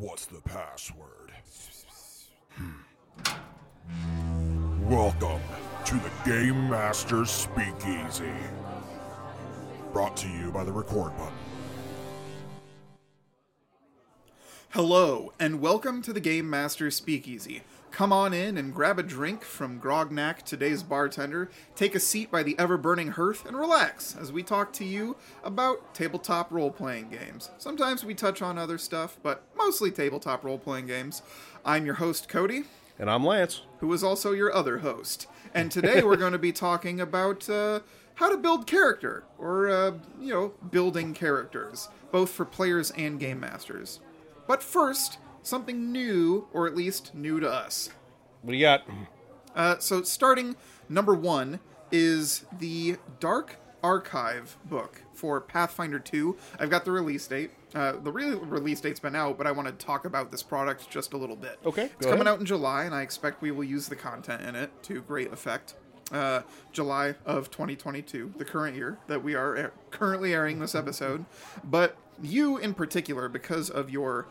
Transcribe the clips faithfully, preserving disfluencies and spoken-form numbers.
What's the password? Hmm. Welcome to the Game Master Speakeasy. Brought to you by the record button. Hello, and welcome to the Game Master Speakeasy. Come on in and grab a drink from Grognak, today's bartender, take a seat by the ever-burning hearth, and relax as we talk to you about tabletop role-playing games. Sometimes we touch on other stuff, but mostly tabletop role-playing games. I'm your host, Cody. And I'm Lance. Who is also your other host. And today we're going to be talking about uh, how to build character, or, uh, you know, building characters, both for players and game masters. But first, something new, or at least new to us. What do you got? Uh, so starting number one is the Dark Archive book for Pathfinder two. I've got the release date. Uh, the real release date's been out, but I want to talk about this product just a little bit. Okay, It's coming ahead. out in July, and I expect we will use the content in it to great effect. Uh, July of twenty twenty-two, the current year that we are air- currently airing this episode. But you in particular, because of your...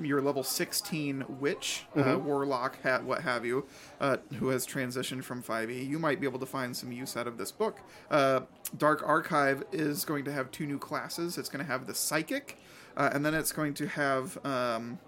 your level sixteen witch, mm-hmm. uh, warlock, hat, what have you, uh, who has transitioned from five e, you might be able to find some use out of this book. Uh, Dark Archive is going to have two new classes. It's going to have the Psychic, uh, and then it's going to have, um,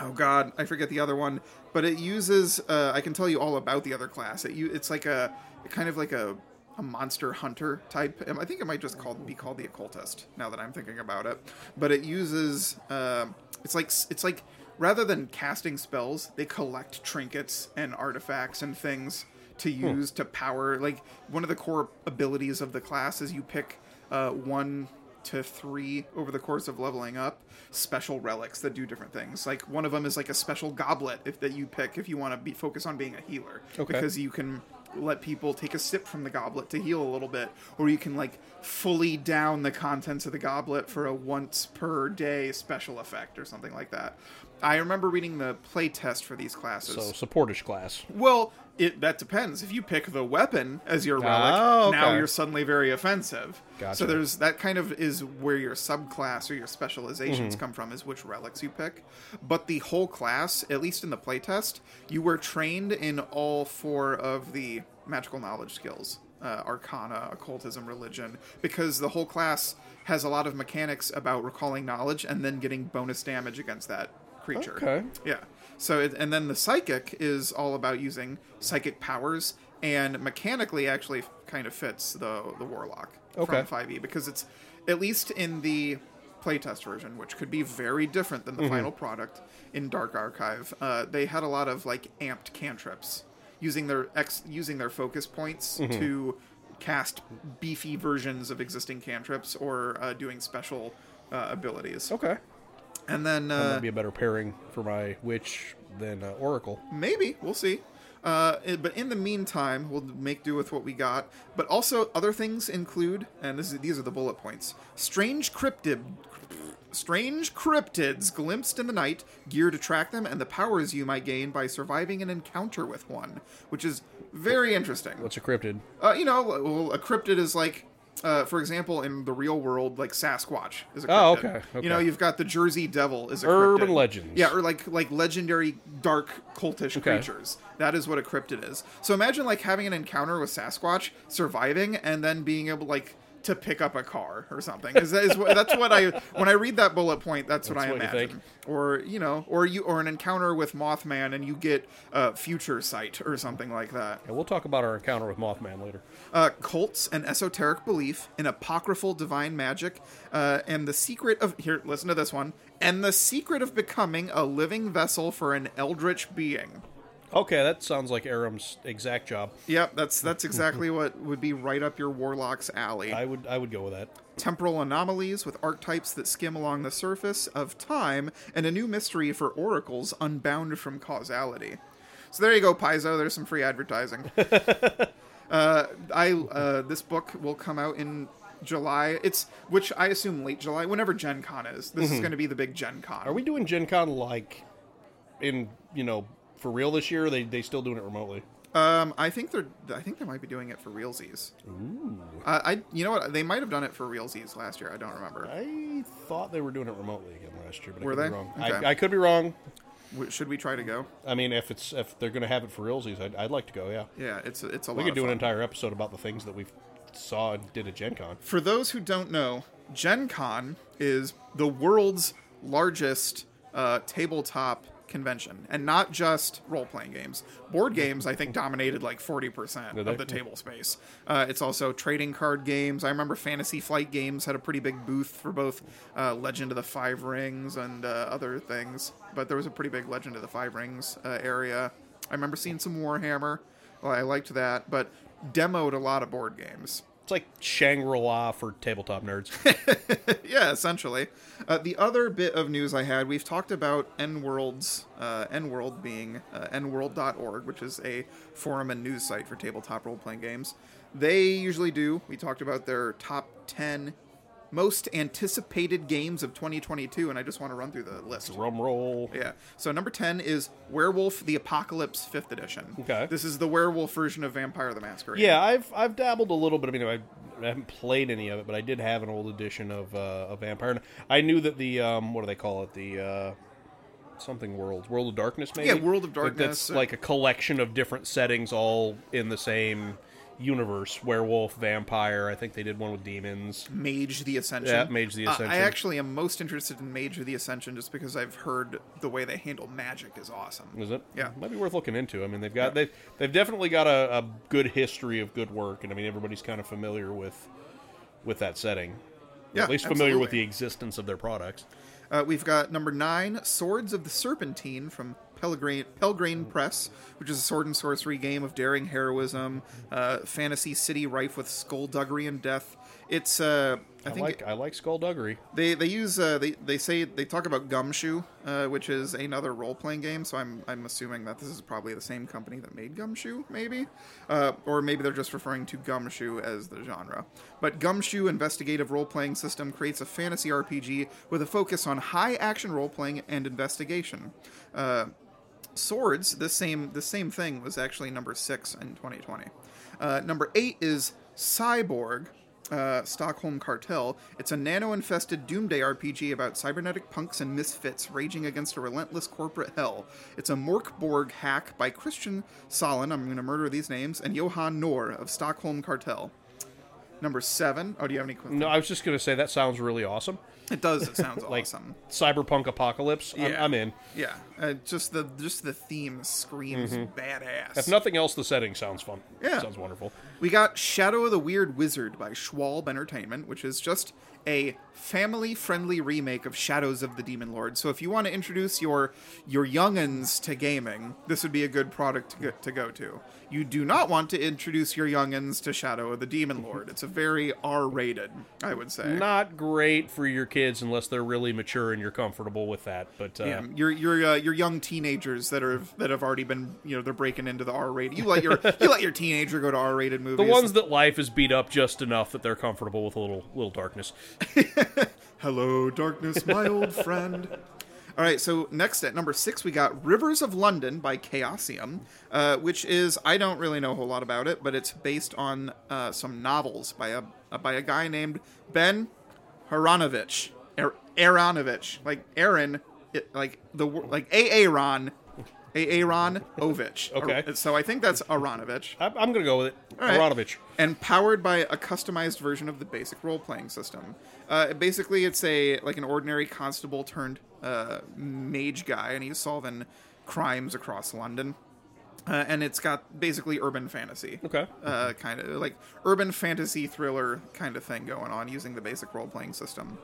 oh god, I forget the other one, but it uses, uh, I can tell you all about the other class. It, it's like a, kind of like a, a monster hunter type. I think it might just called, be called the Occultist, now that I'm thinking about it. But it uses... Uh, It's like it's like rather than casting spells, they collect trinkets and artifacts and things to use hmm. to power. Like one of the core abilities of the class is you pick uh, one to three over the course of leveling up special relics that do different things. Like one of them is like a special goblet if that you pick if you want to be focus on being a healer, okay. because you can let people take a sip from the goblet to heal a little bit, or you can like fully down the contents of the goblet for a once per day special effect or something like that. I remember reading the play test for these classes. So supportish class. Well, it that depends. If you pick the weapon as your relic, oh, okay. now you're suddenly very offensive. Gotcha. So there's that kind of is where your subclass or your specializations mm-hmm. come from, is which relics you pick. But the whole class, at least in the play test, you were trained in all four of the magical knowledge skills. Uh, Arcana, Occultism, Religion, because the whole class has a lot of mechanics about recalling knowledge and then getting bonus damage against that creature. Okay. Yeah. So, it, and then the Psychic is all about using psychic powers, and mechanically actually kind of fits the the Warlock okay. from five e, because it's, at least in the playtest version, which could be very different than the mm-hmm. final product in Dark Archive, uh, they had a lot of like amped cantrips. Using their ex, using their focus points mm-hmm. to cast beefy versions of existing cantrips or uh, doing special uh, abilities. Okay, and then uh, that would be a better pairing for my witch than uh, Oracle. Maybe we'll see. Uh, it, but in the meantime, we'll make do with what we got. But also other things include, and this is, these are the bullet points: strange cryptid. Strange cryptids glimpsed in the night, gear to track them, and the powers you might gain by surviving an encounter with one, which is very interesting. What's a cryptid? Uh, you know, well, a cryptid is like, uh, for example, in the real world, like Sasquatch is a cryptid. Oh, okay. okay. You know, you've got the Jersey Devil is a cryptid. Urban legends. Yeah, or like like legendary dark cultish okay. creatures. That is what a cryptid is. So imagine like having an encounter with Sasquatch, surviving, and then being able like... to pick up a car or something. Is that, is what, that's what I, when I read that bullet point, that's, that's what I what imagine. You or, you know, or you, or an encounter with Mothman and you get uh, future sight or something like that. And yeah, we'll talk about our encounter with Mothman later. Uh, cults and esoteric belief in apocryphal divine magic uh, and the secret of, here, listen to this one, and the secret of becoming a living vessel for an eldritch being. Okay, that sounds like Aram's exact job. Yep, that's that's exactly what would be right up your warlock's alley. I would I would go with that. Temporal anomalies with archetypes that skim along the surface of time, and a new mystery for oracles unbound from causality. So there you go, Paizo. There's some free advertising. uh, I uh, this book will come out in July. It's which I assume late July, whenever Gen Con is. This mm-hmm. is going to be the big Gen Con. Are we doing Gen Con like in you know? For real this year, or they they still doing it remotely? Um, I think they're I think they might be doing it for realsies. Ooh. Uh, I you know what, they might have done it for realsies last year. I don't remember. I I thought they were doing it remotely again last year, but were I could they? be wrong. Okay. I, I could be wrong. Should we try to go? I mean, if it's if they're going to have it for realsies, I'd, I'd like to go, yeah. Yeah, it's a, it's a we lot We could do fun. an entire episode about the things that we saw and did at Gen Con. For those who don't know, Gen Con is the world's largest uh, tabletop convention, and not just role-playing games. Board games, I think, dominated like forty percent of the table space. Uh, it's also trading card games. I remember Fantasy Flight Games had a pretty big booth for both uh, Legend of the Five Rings and uh, other things, but there was a pretty big Legend of the Five Rings uh, area. I remember seeing some Warhammer. Well, I liked that, but demoed a lot of board games. It's like Shangri-La for tabletop nerds. Yeah, essentially. Uh, the other bit of news I had, we've talked about N-Worlds, uh, N-World being uh, N World dot org, which is a forum and news site for tabletop role-playing games. They usually do. We talked about their top ten most anticipated games of twenty twenty-two, and I just want to run through the list. Drum roll. Yeah. So number ten is Werewolf the Apocalypse fifth edition. Okay. This is the werewolf version of Vampire the Masquerade. Yeah, I've I've dabbled a little bit. I mean, I, I haven't played any of it, but I did have an old edition of, uh, of Vampire. And I knew that the, um, what do they call it, the... Uh, something Worlds. World of Darkness, maybe? Yeah, World of Darkness. Like that's uh, like a collection of different settings all in the same... universe, werewolf, vampire. I think they did one with demons. Mage the Ascension. Yeah, Mage the Ascension. Uh, I actually am most interested in Mage the Ascension just because I've heard the way they handle magic is awesome. Is it? Yeah. Might be worth looking into. I mean, they've got yeah. they've, they've definitely got a, a good history of good work, and I mean, everybody's kind of familiar with with that setting. Yeah, at least familiar absolutely. with the existence of their products. Uh, we've got number nine, Swords of the Serpentine from Pelgrane, Pelgrane Press, which is a sword and sorcery game of daring heroism, uh, fantasy city rife with skullduggery and death. It's uh, I, I think like, it, I like skullduggery. They they use uh, they they say they talk about Gumshoe, uh, which is another role playing game. So I'm I'm assuming that this is probably the same company that made Gumshoe, maybe, uh, or maybe they're just referring to Gumshoe as the genre. But Gumshoe investigative role playing system creates a fantasy R P G with a focus on high action role playing and investigation. Uh, Swords, the same the same thing, was actually number six in twenty twenty. Uh, number eight is Cyborg, uh, Stockholm Cartel. It's a nano-infested doomsday R P G about cybernetic punks and misfits raging against a relentless corporate hell. It's a Morkborg hack by Christian Solin, I'm going to murder these names, and Johan Noor of Stockholm Cartel. Number seven. Oh, do you have any questions? No, I was just going to say that sounds really awesome. It does. It sounds like awesome. Cyberpunk apocalypse. Yeah. I'm, I'm in. Yeah. Uh, just the just the theme screams mm-hmm. badass. If nothing else, the setting sounds fun. Yeah. Sounds wonderful. We got Shadow of the Weird Wizard by Schwalb Entertainment, which is just a family-friendly remake of Shadows of the Demon Lord. So if you want to introduce your your young'uns to gaming, this would be a good product to go, to go to. You do not want to introduce your young'uns to Shadow of the Demon Lord. It's a very R-rated, I would say. Not great for your kids unless they're really mature and you're comfortable with that. But uh, yeah, your your uh, your young teenagers that are that have already been, you know, they're breaking into the R-rated. You let your you let your teenager go to R-rated movies. The ones that life is beat up just enough that they're comfortable with a little little darkness. Hello, darkness, my old friend. All right, so next at number six, we got Rivers of London by Chaosium, uh, which is, I don't really know a whole lot about it, but it's based on uh, some novels by a uh, by a guy named Ben Aranovich. Er- Aranovich. Like Aaron, it, like the like A-Aaron, Aaron Ovich. Okay. Ar- so I think that's Aranovich. I'm going to go with it. Right. Aranovich. And powered by a customized version of the basic role-playing system. Uh, basically, it's a like an ordinary constable turned uh, mage guy, and he's solving crimes across London. Uh, and it's got basically urban fantasy. Okay. Uh, kind of like urban fantasy thriller kind of thing going on using the basic role-playing system.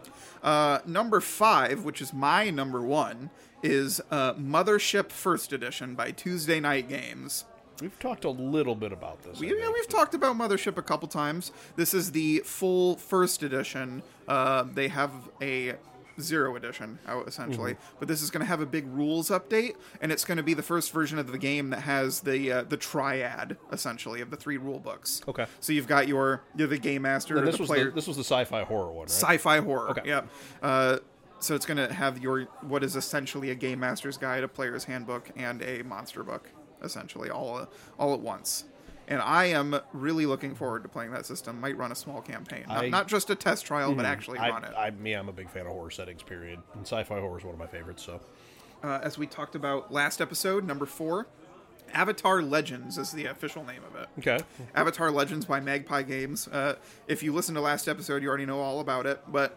Uh, number five, which is my number one, is uh, Mothership first Edition by Tuesday Night Games. We've talked a little bit about this. We, yeah, we've talked about Mothership a couple times. This is the full first edition. Uh, they have a... Zero edition, essentially. Mm-hmm. But this is going to have a big rules update, and it's going to be the first version of the game that has the uh, the triad, essentially, of the three rule books. Okay. So you've got your you're the game master, this the was player. The, this was the sci-fi horror one, right? Sci-fi horror. Okay. Yep. Uh, so it's going to have your what is essentially a game master's guide, a player's handbook, and a monster book, essentially, all all at once. And I am really looking forward to playing that system. Might run a small campaign. Not, I, not just a test trial, mm, but actually I, run it. I, yeah, I'm a big fan of horror settings, period. And sci-fi horror is one of my favorites, so... Uh, as we talked about last episode, number four, Avatar Legends is the official name of it. Okay. Avatar Legends by Magpie Games. Uh, if you listen to last episode, you already know all about it, but...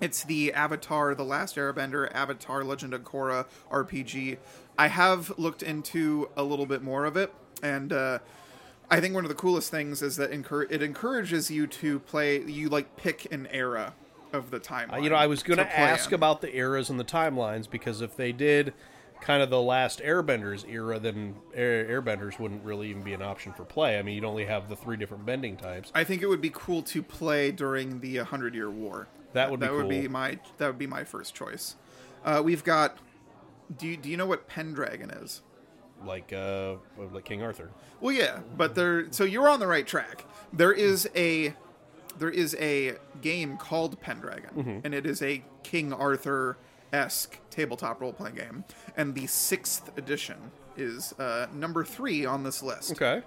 It's the Avatar, The Last Airbender, Avatar Legend of Korra R P G. I have looked into a little bit more of it, and uh, I think one of the coolest things is that encur- it encourages you to play, you like pick an era of the timeline. Uh, you know, I was going to ask in. about the eras and the timelines, because if they did kind of the Last Airbenders era, then Airbenders wouldn't really even be an option for play. I mean, you'd only have the three different bending types. I think it would be cool to play during the Hundred-Year War. That would be that would cool. be my that would be my first choice. Uh, we've got. Do you, do you know what Pendragon is? Like uh, like King Arthur. Well, yeah, but there. So you're on the right track. There is a there is a game called Pendragon, mm-hmm. and it is a King Arthur-esque tabletop role-playing game. And the sixth edition is uh, number three on this list. Okay.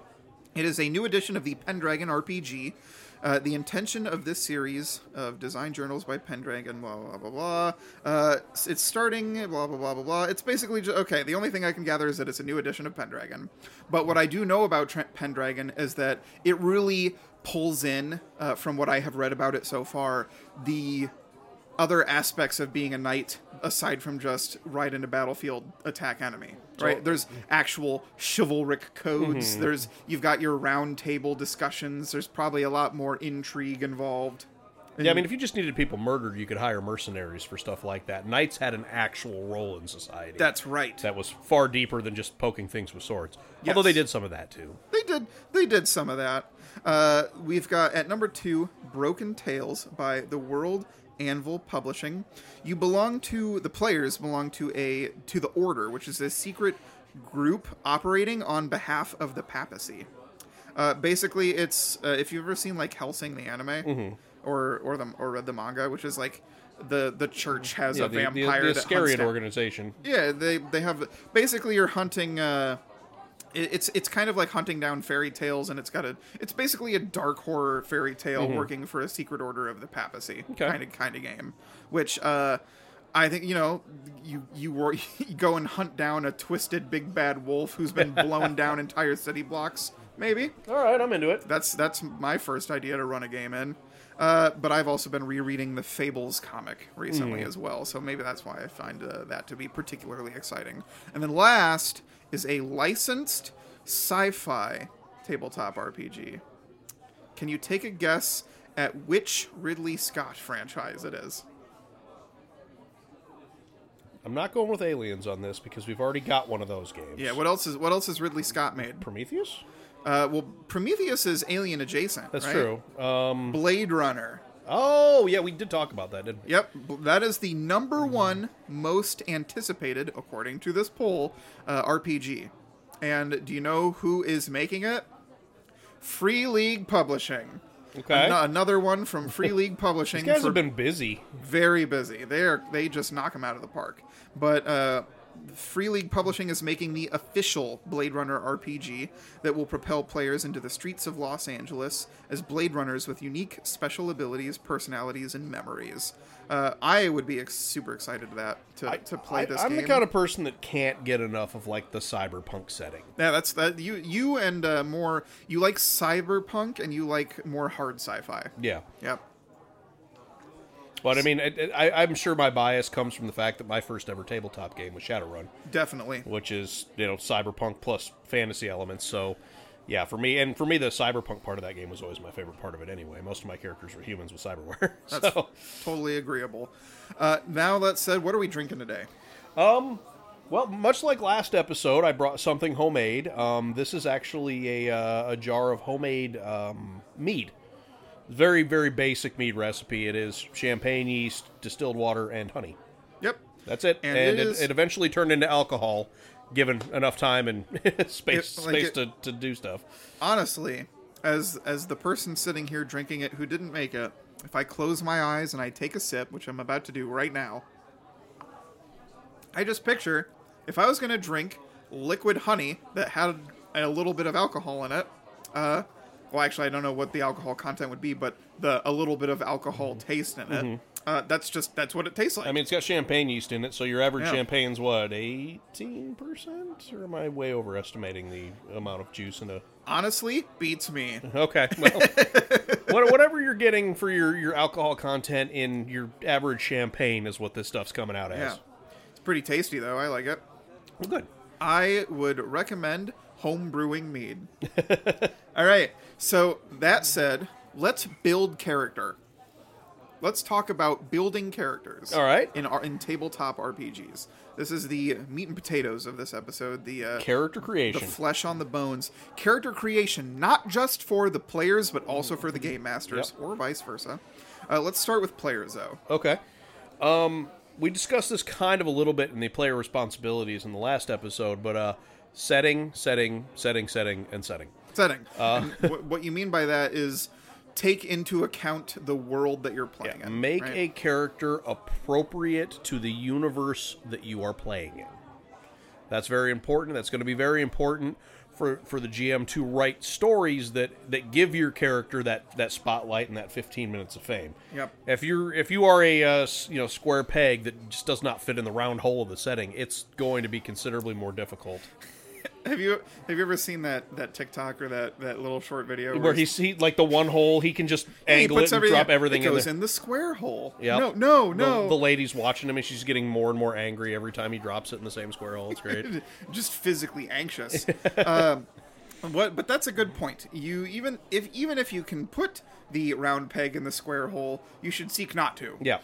It is a new edition of the Pendragon R P G. Uh, the intention of this series of design journals by Pendragon, blah, blah, blah, blah, uh, it's starting, blah, blah, blah, blah, blah. It's basically just, okay, the only thing I can gather is that it's a new edition of Pendragon. But what I do know about Trent Pendragon is that it really pulls in, uh, from what I have read about it so far, the other aspects of being a knight aside from just ride into battlefield, attack enemy, right? So, there's actual chivalric codes. Mm-hmm. There's you've got your round table discussions. There's probably a lot more intrigue involved. And yeah, I mean, if you just needed people murdered, you could hire mercenaries for stuff like that. Knights had an actual role in society. That's right. That was far deeper than just poking things with swords. Yes. Although they did some of that, too. They did. They did some of that. Uh, we've got, at number two, Broken Tales by the World... Anvil Publishing. You belong to the players belong to a to the Order, which is a secret group operating on behalf of the papacy. Uh, basically, it's uh, if you've ever seen like Hellsing the anime, mm-hmm. or or the or read the manga, which is like the the church has yeah, a the, vampire. The, the, the Iscariot organization. Yeah, they they have basically you're hunting. Uh, It's it's kind of like hunting down fairy tales, and it's got a it's basically a dark horror fairy tale mm-hmm. working for a secret order of the papacy okay. kind of kind of game, which uh, I think you know you you, were, you go and hunt down a twisted big bad wolf who's been blowing down entire city blocks. Maybe. All right, I'm into it. That's that's my first idea to run a game in, uh, but I've also been rereading the Fables comic recently mm. as well, so maybe that's why I find uh, that to be particularly exciting. And then last. Is a licensed sci-fi tabletop R P G. Can you take a guess at which Ridley Scott franchise it is? I'm not going with Aliens on this because we've already got one of those games. Yeah, what else is what else has Ridley Scott made? Prometheus? Uh, well, Prometheus is alien adjacent, That's right? true. Um, Blade Runner. Oh, yeah, we did talk about that, didn't we? Yep, that is the number one most anticipated, according to this poll, uh, R P G. And do you know who is making it? Free League Publishing. Okay. An- another one from Free League Publishing. These guys have been busy. Very busy. They are, they just knock them out of the park. But uh, Free League Publishing is making the official Blade Runner R P G that will propel players into the streets of Los Angeles as Blade Runners with unique special abilities, personalities, and memories. Uh, I would be ex- super excited that, to I, to play I, this I'm game. I'm the kind of person that can't get enough of like the cyberpunk setting. Yeah, that's that. You you and uh, more you like cyberpunk and you like more hard sci-fi. Yeah. Yep. But, I mean, I, I, I'm sure my bias comes from the fact that my first ever tabletop game was Shadowrun. Definitely. Which is, you know, cyberpunk plus fantasy elements. So, yeah, for me, and for me, the cyberpunk part of that game was always my favorite part of it anyway. Most of my characters were humans with cyberware. That's so. Totally agreeable. Uh, now, that said, what are we drinking today? Um, well, much like last episode, I brought something homemade. Um, this is actually a, uh, a jar of homemade um, mead. Very, very basic mead recipe. It is champagne yeast, distilled water, and honey. Yep. That's it. And, and it, it, is... it eventually turned into alcohol, given enough time and space it, like space it, to, to do stuff. Honestly, as as the person sitting here drinking it who didn't make it, if I close my eyes and I take a sip, which I'm about to do right now, I just picture if I was going to drink liquid honey that had a little bit of alcohol in it, uh, well, actually, I don't know what the alcohol content would be, but the a little bit of alcohol taste in it. Mm-hmm. Uh, that's just that's what it tastes like. I mean, it's got champagne yeast in it, so your average yeah. champagne's what, eighteen percent? Or am I way overestimating the amount of juice in a? Honestly, beats me. Okay, well, whatever you're getting for your, your alcohol content in your average champagne is what this stuff's coming out as. Yeah. It's pretty tasty though. I like it. Well, good. I would recommend home brewing mead. All right. So that said, let's build character. Let's talk about building characters. All right. In our, in tabletop R P Gs. This is the meat and potatoes of this episode. The uh, character creation, the flesh on the bones. Character creation, not just for the players, but also for the game masters, yep. or vice versa. Uh, let's start with players, though. Okay. Um, we discussed this kind of a little bit in the player responsibilities in the last episode, but uh, setting, setting, setting, setting, and setting. Setting. Uh, w- what you mean by that is, take into account the world that you're playing yeah, in. Make right? a character appropriate to the universe that you are playing in. That's very important. That's going to be very important for, for the G M to write stories that, that give your character that, that spotlight and that fifteen minutes of fame. Yep. If you're if you are a uh, you know square peg that just does not fit in the round hole of the setting, it's going to be considerably more difficult. Have you have you ever seen that, that TikTok or that, that little short video where, where he's he, like the one hole he can just angle it and everything, drop everything it goes in, there. in the square hole? Yeah, no, no, no. The, the lady's watching him and she's getting more and more angry every time he drops it in the same square hole. It's great, just physically anxious. um, what? But that's a good point. You even if even if you can put the round peg in the square hole, you should seek not to. Yeah,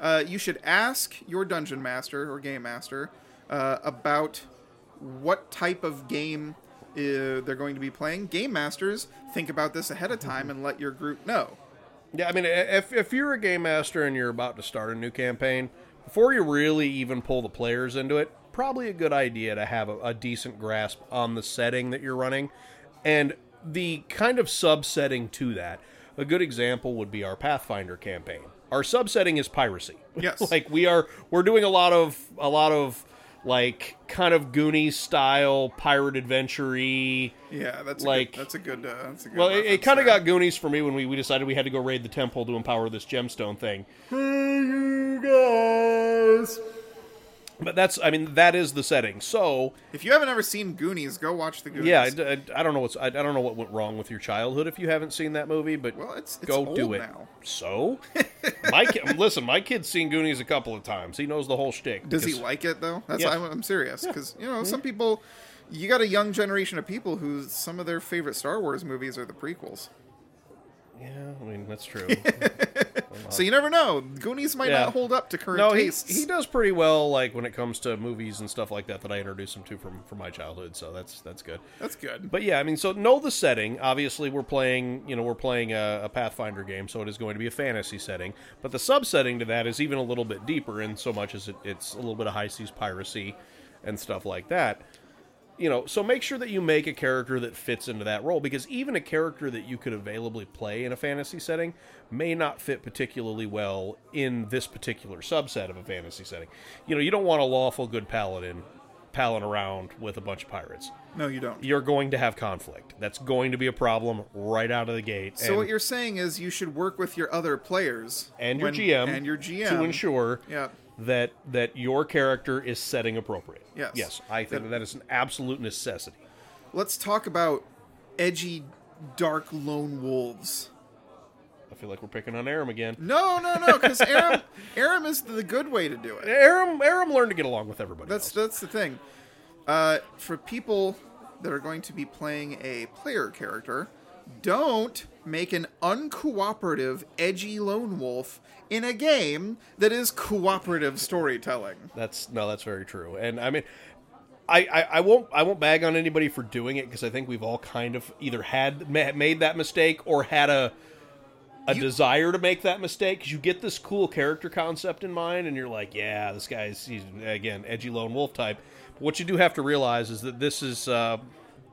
uh, you should ask your dungeon master or game master uh, about what type of game uh, they're going to be playing. Game masters, think about this ahead of time and let your group know. Yeah, I mean, if if you're a game master and you're about to start a new campaign, before you really even pull the players into it, probably a good idea to have a, a decent grasp on the setting that you're running and the kind of subsetting to that. A good example would be our Pathfinder campaign. Our subsetting is piracy. Yes. Like, we are, we're doing a lot of, a lot of, like, kind of Goonies style pirate adventure-y. Yeah, that's like a good, that's a good. Uh, that's a good well, it, it kind of got Goonies for me when we, we decided we had to go raid the temple to empower this gemstone thing. Hey, you guys. But that's, I mean, that is the setting. So, if you haven't ever seen Goonies, go watch the Goonies. Yeah, I, I, I don't know what's I, I don't know what went wrong with your childhood if you haven't seen that movie, but well, it's, it's go old do it. Now. So, my kid, listen, my kid's seen Goonies a couple of times. He knows the whole shtick. Because, does he like it though? That's yeah. I'm, I'm serious because yeah. you know some people. You got a young generation of people who some of their favorite Star Wars movies are the prequels. Yeah, I mean, that's true. So you never know. Goonies might yeah. not hold up to current no, tastes. He, he does pretty well, like, when it comes to movies and stuff like that that I introduced him to from, from my childhood, so that's that's good. That's good. But yeah, I mean, so know the setting. Obviously, we're playing, you know, we're playing a, a Pathfinder game, so it is going to be a fantasy setting. But the subsetting to that is even a little bit deeper in so much as it, it's a little bit of high seas piracy and stuff like that. You know, so make sure that you make a character that fits into that role, because even a character that you could availably play in a fantasy setting may not fit particularly well in this particular subset of a fantasy setting. You know, you don't want a lawful good paladin palling around with a bunch of pirates. No, you don't. You're going to have conflict. That's going to be a problem right out of the gate. So and what you're saying is you should work with your other players and your when, G M and your G M to ensure yeah. that that your character is setting appropriate. Yes. Yes, I think that, that is an absolute necessity. Let's talk about edgy, dark lone wolves. I feel like we're picking on Aram again. No, no, no, because Aram, Aram is the good way to do it. Aram, Aram learned to get along with everybody That's else. That's the thing. Uh, for people that are going to be playing a player character, don't make an uncooperative, edgy lone wolf in a game that is cooperative storytelling. That's no, that's very true. And I mean, I, I, I won't I won't bag on anybody for doing it because I think we've all kind of either had ma- made that mistake or had a a you, desire to make that mistake. Because you get this cool character concept in mind, and you're like, yeah, this guy's he's, again edgy lone wolf type. But what you do have to realize is that this is. Uh,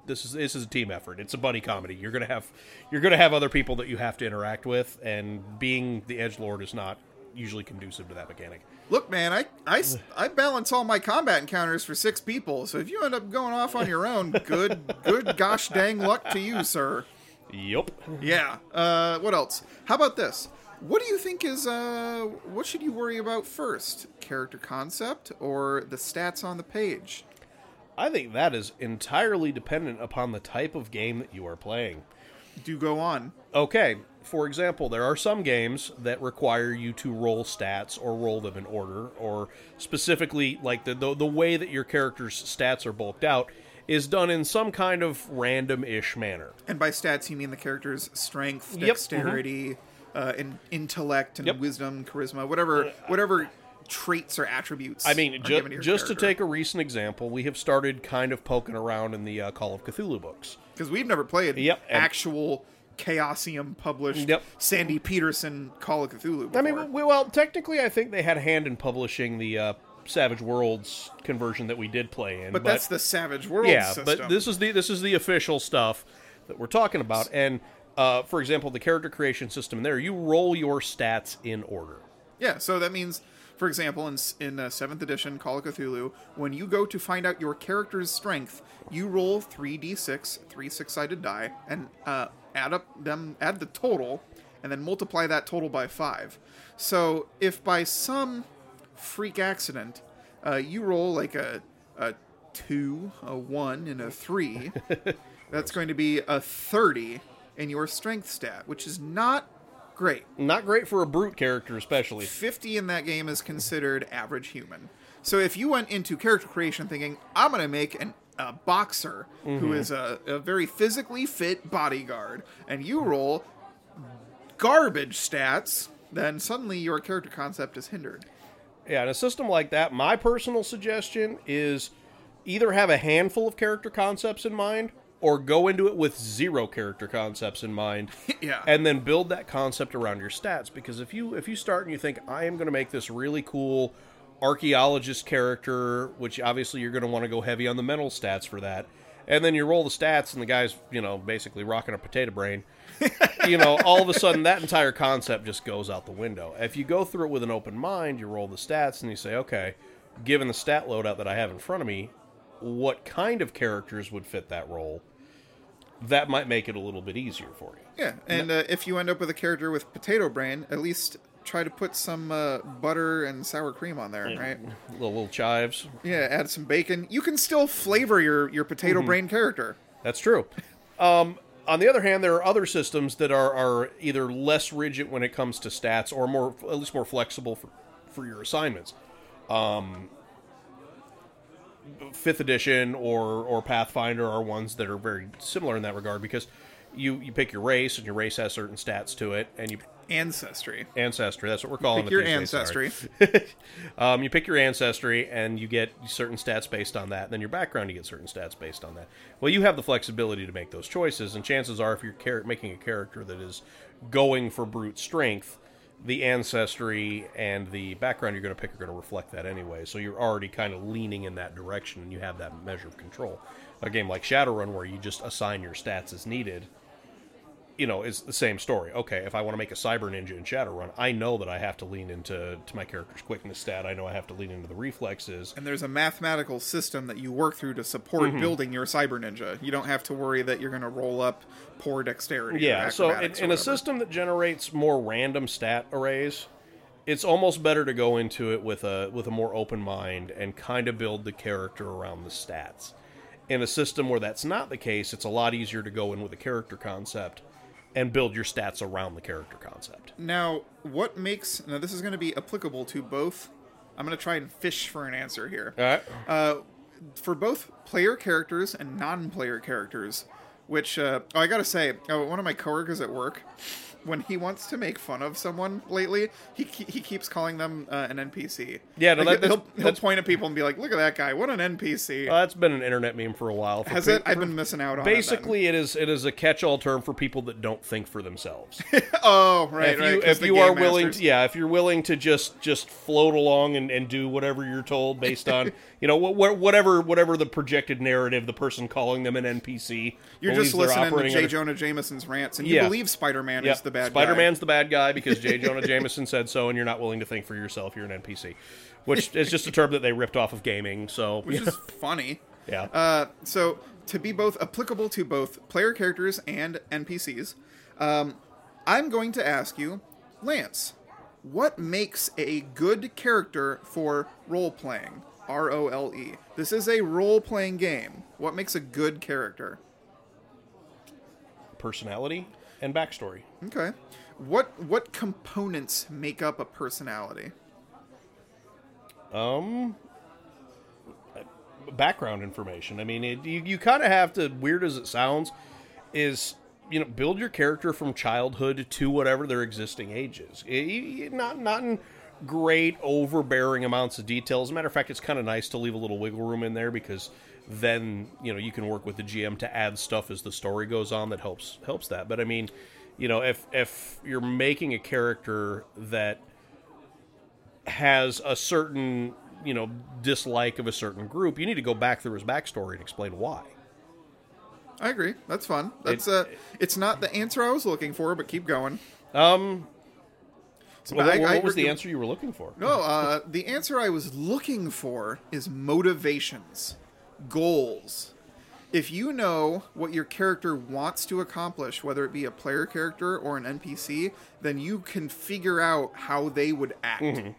This is this is a team effort. It's a buddy comedy. You're gonna have you're gonna have other people that you have to interact with, and being the edgelord is not usually conducive to that mechanic. Look, man, I, I, I balance all my combat encounters for six people, so if you end up going off on your own, good good gosh dang luck to you, sir. Yep. Yeah. Uh, what else? How about this? What do you think is, uh, what should you worry about first? Character concept or the stats on the page? I think that is entirely dependent upon the type of game that you are playing. Do go on. Okay. For example, there are some games that require you to roll stats or roll them in order, or specifically, like, the the, the way that your character's stats are bulked out is done in some kind of random-ish manner. And by stats, you mean the character's strength, dexterity, yep. mm-hmm. uh, and intellect, and yep. wisdom, charisma, whatever, whatever traits or attributes. I mean, ju- to just character. to take a recent example, we have started kind of poking around in the uh, Call of Cthulhu books. Because we've never played yep. actual Chaosium published yep. Sandy Peterson Call of Cthulhu before. I mean, we, well, technically, I think they had a hand in publishing the uh, Savage Worlds conversion that we did play in. But, but that's the Savage Worlds yeah, system. But this is the this is the official stuff that we're talking about. And, uh, for example, the character creation system there, you roll your stats in order. Yeah, so that means, for example, in in uh, seventh edition Call of Cthulhu, when you go to find out your character's strength, you roll three d six, three six-sided die, and uh, add up them, add the total, and then multiply that total by five. So if by some freak accident uh, you roll like a a two, a one, and a three, that's going to be a thirty in your strength stat, which is not great. Not great for a brute character, especially. fifty in that game is considered average human. So if you went into character creation thinking, I'm going to make an, a boxer mm-hmm. who is a, a very physically fit bodyguard, and you roll garbage stats, then suddenly your character concept is hindered. Yeah, in a system like that, my personal suggestion is either have a handful of character concepts in mind, or go into it with zero character concepts in mind, yeah. and then build that concept around your stats. Because if you if you start and you think, I am going to make this really cool archaeologist character, which obviously you're going to want to go heavy on the mental stats for that, and then you roll the stats and the guy's, you know, basically rocking a potato brain, you know, all of a sudden that entire concept just goes out the window. If you go through it with an open mind, you roll the stats and you say, okay, given the stat loadout that I have in front of me, what kind of characters would fit that role? That might make it a little bit easier for you. Yeah, and uh, if you end up with a character with potato brain, at least try to put some uh, butter and sour cream on there, yeah. right? Little, little chives. Yeah, add some bacon. You can still flavor your, your potato mm-hmm. brain character. That's true. Um, on the other hand, there are other systems that are, are either less rigid when it comes to stats or more, at least more flexible for, for your assignments. Um... Fifth edition or or Pathfinder are ones that are very similar in that regard, because you, you pick your race and your race has certain stats to it, and you ancestry ancestry that's what we're calling you pick it your ancestry um you pick your ancestry and you get certain stats based on that, and then your background, you get certain stats based on that. Well, you have the flexibility to make those choices, and chances are if you're char- making a character that is going for brute strength, the ancestry and the background you're going to pick are going to reflect that anyway. So you're already kind of leaning in that direction, and you have that measure of control. A game like Shadowrun, where you just assign your stats as needed, you know, it's the same story. Okay, if I want to make a cyber ninja in Shadowrun, I know that I have to lean into to my character's quickness stat. I know I have to lean into the reflexes. And there's a mathematical system that you work through to support mm-hmm. building your cyber ninja. You don't have to worry that you're going to roll up poor dexterity. Yeah, so in, in a system that generates more random stat arrays, it's almost better to go into it with a with a more open mind and kind of build the character around the stats. In a system where that's not the case, it's a lot easier to go in with a character concept and build your stats around the character concept. Now, what makes... Now, this is going to be applicable to both... I'm going to try and fish for an answer here. All right. Uh, for both player characters and non-player characters, which... Uh, oh, I got to say, oh, one of my coworkers at work, when he wants to make fun of someone lately, he he keeps calling them uh, an N P C. Yeah, no, like, that, he'll, he'll point at people and be like, look at that guy, what an N P C. Uh, that's been an internet meme for a while. For Has pe- it? I've been missing out on basically, it. Basically, it is, it is a catch-all term for people that don't think for themselves. oh, right, if right. You, if you are masters. willing, to, yeah, if you're willing to just, just float along and, and do whatever you're told based on, you know, wh- whatever whatever the projected narrative, the person calling them an N P C. You're just listening to J. Jonah Jameson's rants, and you yeah. believe Spider-Man yep. is the bad Spider-Man's guy. the bad guy because J. Jonah Jameson said so, and you're not willing to think for yourself, you're an N P C. Which is just a term that they ripped off of gaming, so... Which is know. funny. Yeah. Uh, so to be both applicable to both player characters and N P Cs, um, I'm going to ask you, Lance, what makes a good character for role-playing? R O L E. This is a role-playing game. What makes a good character? Personality and backstory. Okay. What what components make up a personality? Um, background information. I mean, it, you, you kind of have to, weird as it sounds, is, you know, build your character from childhood to whatever their existing age is. It, it, not, not in great overbearing amounts of detail. As a matter of fact, it's kind of nice to leave a little wiggle room in there because then, you know, you can work with the G M to add stuff as the story goes on that helps helps that. But I mean, you know, if if you're making a character that has a certain, you know, dislike of a certain group, you need to go back through his backstory and explain why. I agree. That's fun. That's it, uh, it's not the answer I was looking for, but keep going. Um, so well, I, what, what I was the answer you were looking for? No, uh, the answer I was looking for is motivations, goals. If you know what your character wants to accomplish, whether it be a player character or an N P C, then you can figure out how they would act. Mm-hmm.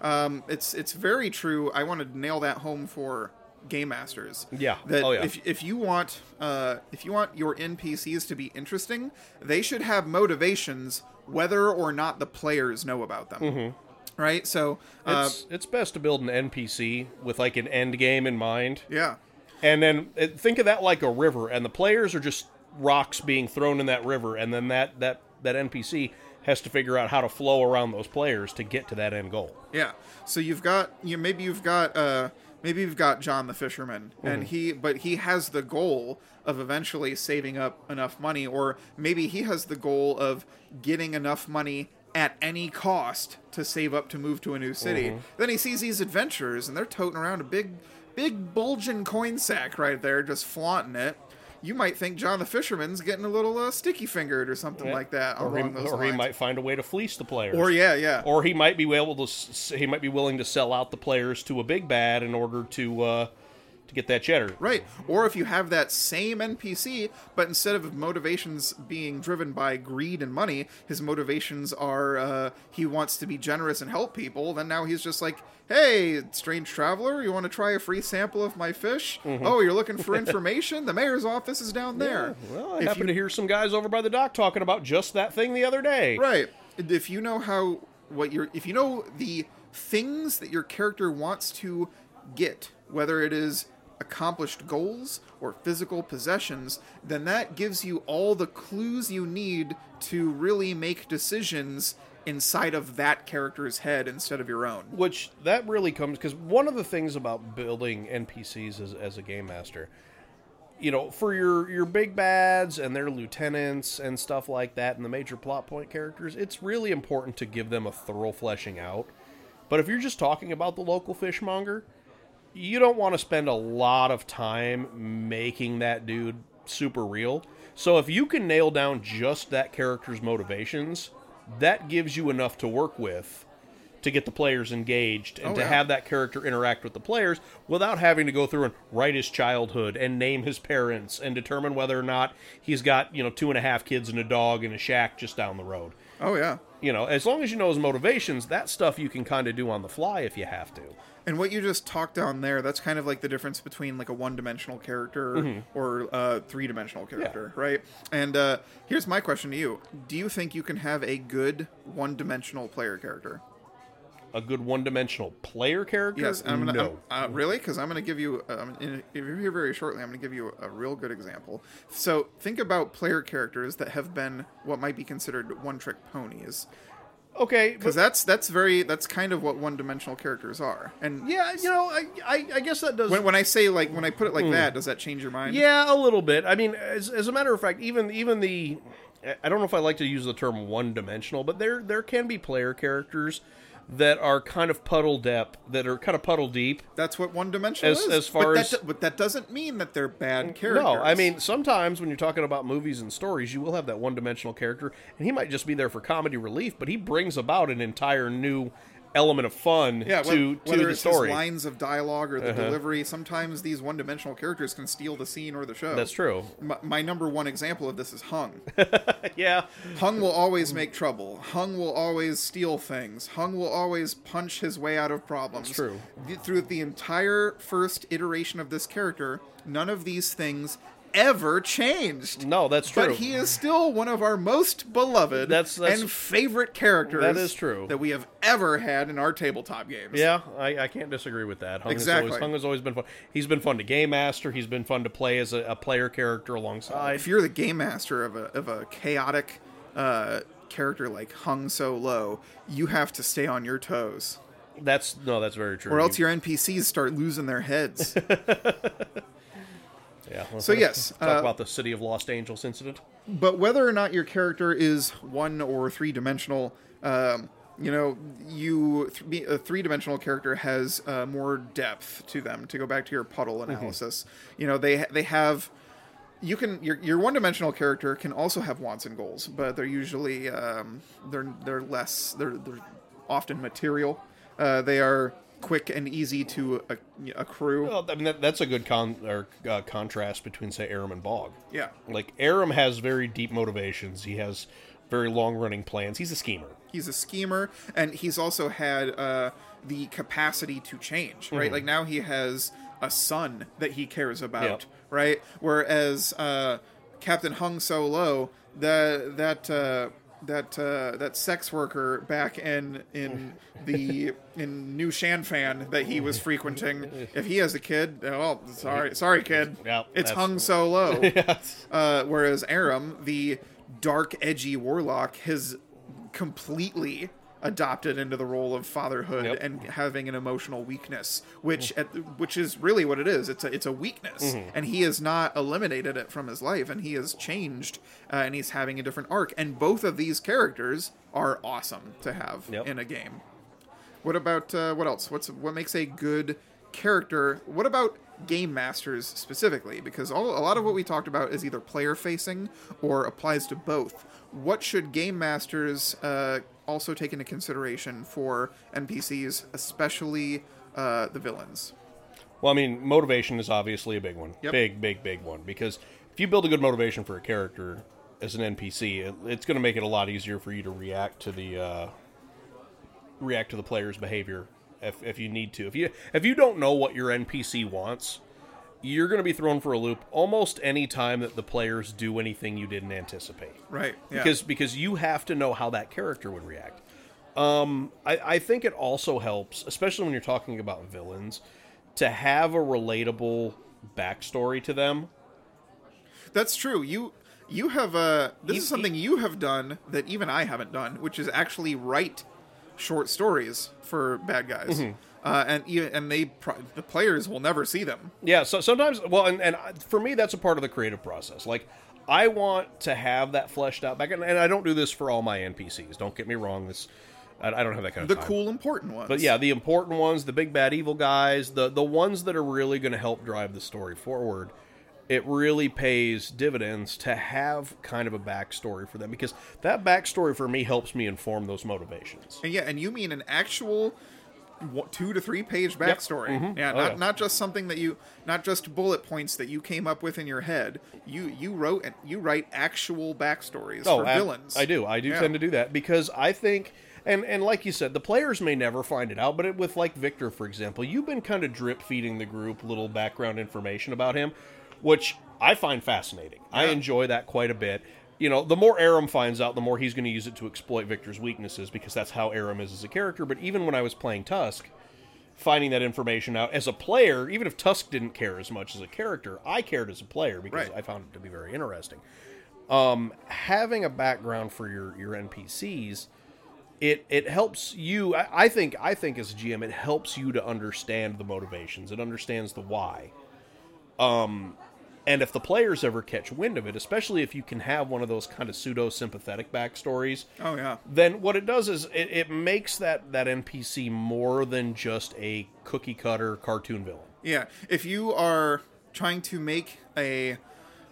Um, it's it's very true. I want to nail that home for game masters. Yeah. That oh, yeah. If if you want uh, if you want your N P Cs to be interesting, they should have motivations, whether or not the players know about them. Mm-hmm. Right. So uh, it's it's best to build an N P C with like an end game in mind. Yeah. And then think of that like a river, and the players are just rocks being thrown in that river, and then that that that N P C has to figure out how to flow around those players to get to that end goal. Yeah. So you've got you maybe you've got uh, maybe you've got John the fisherman, mm-hmm. and he but he has the goal of eventually saving up enough money, or maybe he has the goal of getting enough money at any cost to save up to move to a new city. Mm-hmm. Then he sees these adventurers, and they're toting around a big big bulging coin sack right there, just flaunting it. You might think John the fisherman's getting a little uh, sticky fingered or something yeah. like that. Or, along he, those or lines. He might find a way to fleece the players. Or yeah, yeah. Or he might be able to. He might be willing to sell out the players to a big bad in order to uh, to get that cheddar. Right. Or if you have that same N P C, but instead of motivations being driven by greed and money, his motivations are uh, he wants to be generous and help people. Then now he's just like, hey, strange traveler, you want to try a free sample of my fish? Mm-hmm. Oh, you're looking for information? The mayor's office is down there. Yeah, well, I if happened you... to hear some guys over by the dock talking about just that thing the other day. Right. If you know how, what you're, if you know the things that your character wants to get, whether it is accomplished goals or physical possessions, then that gives you all the clues you need to really make decisions inside of that character's head instead of your own. Which, that really comes... Because one of the things about building N P Cs as, as a game master, you know, for your, your big bads and their lieutenants and stuff like that and the major plot point characters, it's really important to give them a thorough fleshing out. But if you're just talking about the local fishmonger, you don't want to spend a lot of time making that dude super real. So if you can nail down just that character's motivations, that gives you enough to work with to get the players engaged and oh, to yeah. have that character interact with the players without having to go through and write his childhood and name his parents and determine whether or not he's got, you know, two and a half kids and a dog in a shack just down the road. Oh, yeah. You know, as long as you know his motivations, that stuff you can kind of do on the fly if you have to. And what you just talked down there, that's kind of like the difference between like a one-dimensional character mm-hmm. or a three-dimensional character, yeah. right? And uh, here's my question to you. Do you think you can have a good one-dimensional player character? A good one-dimensional player character? Yes. I'm gonna, no. I'm, uh, really? Because I'm going to give you, um, in, if you're here very shortly, I'm going to give you a real good example. So think about player characters that have been what might be considered one-trick ponies. Okay. Because that's that's very, that's kind of what one-dimensional characters are. And yeah, you know, I I, I guess that does... When, when I say, like, when I put it like mm. that, does that change your mind? Yeah, a little bit. I mean, as, as a matter of fact, even even the, I don't know if I like to use the term one-dimensional, but there there can be player characters that are kind of puddle depth, that are kind of puddle deep. That's what one-dimensional is. As far but as that, but that doesn't mean that they're bad characters. No, I mean, sometimes when you're talking about movies and stories, you will have that one-dimensional character, and he might just be there for comedy relief, but he brings about an entire new element of fun yeah, to, whether, to whether the it's story. Whether lines of dialogue or the uh-huh. delivery, sometimes these one-dimensional characters can steal the scene or the show. That's true. My, my number one example of this is Hung. yeah. Hung will always make trouble. Hung will always steal things. Hung will always punch his way out of problems. That's true. Th- through the entire first iteration of this character, none of these things ever changed. No, that's true. But he is still one of our most beloved that's, that's, and favorite characters that is true. That we have ever had in our tabletop games. Yeah, I, I can't disagree with that. Hung exactly. Has always, Hung has always been fun. He's been fun to game master. He's been fun to play as a, a player character alongside. Uh, if you're the game master of a, of a chaotic uh, character like Hung Solo, you have to stay on your toes. That's No, that's very true. Or else your N P Cs start losing their heads. Yeah. Well, so yes, talk uh, about the City of Lost Angels incident. But whether or not your character is one or three dimensional, um, you know, you th- a three dimensional character has uh, more depth to them. To go back to your puddle analysis, mm-hmm. you know, they they have. You can your your one dimensional character can also have wants and goals, but they're usually um, they're they're less they're they're often material. Uh, they are. Quick and easy to accrue. Well, I mean, that, that's a good con or uh, contrast between, say, Aram and Bog. Yeah, like Aram has very deep motivations. He has very long-running plans. He's a schemer. He's a schemer, and he's also had uh, the capacity to change. Right, mm-hmm. Like now he has a son that he cares about. Yeah. Right, whereas uh, Captain Hung Solo, the that. Uh, That uh, that sex worker back in in the in New Shanfan that he was frequenting. If he has a kid, oh, sorry, sorry, kid. Yep, it's Hung Solo. Yes. Uh, whereas Aram, the dark, edgy warlock, has completely adopted into the role of fatherhood yep. and having an emotional weakness, which at, which is really what it is. It's a it's a weakness, mm-hmm. and he has not eliminated it from his life, and he has changed, uh, and he's having a different arc. And both of these characters are awesome to have yep. in a game. What about uh, what else? What's what makes a good character? What about game masters specifically? Because all, a lot of what we talked about is either player facing or applies to both. What should game masters uh, also take into consideration for N P Cs, especially uh, the villains? Well, I mean, motivation is obviously a big one. Yep. Big, big, big one. Because if you build a good motivation for a character as an N P C, it, it's going to make it a lot easier for you to react to the uh, react to the player's behavior if if you need to. If you if you don't know what your N P C wants, you're going to be thrown for a loop almost any time that the players do anything you didn't anticipate. Right. Yeah. Because because you have to know how that character would react. Um, I, I think it also helps, especially when you're talking about villains, to have a relatable backstory to them. That's true. You you have a... This he, is something he, you have done that even I haven't done, which is actually write short stories for bad guys. Mm-hmm. Uh, and even, and they the players will never see them. Yeah, so sometimes, well, and, and for me, that's a part of the creative process. Like, I want to have that fleshed out back, and, and I don't do this for all my N P Cs. Don't get me wrong, this I, I don't have that kind of the time. Cool, important ones. But yeah, the important ones, the big, bad, evil guys, the, the ones that are really going to help drive the story forward, it really pays dividends to have kind of a backstory for them, because that backstory for me helps me inform those motivations. And yeah, and you mean an actual... two to three page backstory. Yep. Mm-hmm. Yeah, not, oh, yeah, not just something that you, not just bullet points that you came up with in your head. You you wrote and you write actual backstories oh, for I, villains. I do, I do yeah. tend to do that because I think, and and like you said, the players may never find it out. But it, with like Victor, for example, you've been kind of drip feeding the group little background information about him, which I find fascinating. Yeah. I enjoy that quite a bit. You know, the more Aram finds out, the more he's going to use it to exploit Victor's weaknesses, because that's how Aram is as a character. But even when I was playing Tusk, finding that information out as a player, even if Tusk didn't care as much as a character, I cared as a player because right. I found it to be very interesting. Um, having a background for your, your N P Cs, it it helps you, I, I think I think as a G M, it helps you to understand the motivations. It understands the why. Um... And if the players ever catch wind of it, especially if you can have one of those kind of pseudo-sympathetic backstories, oh, yeah. then what it does is it, it makes that, that N P C more than just a cookie-cutter cartoon villain. Yeah. If you are trying to make a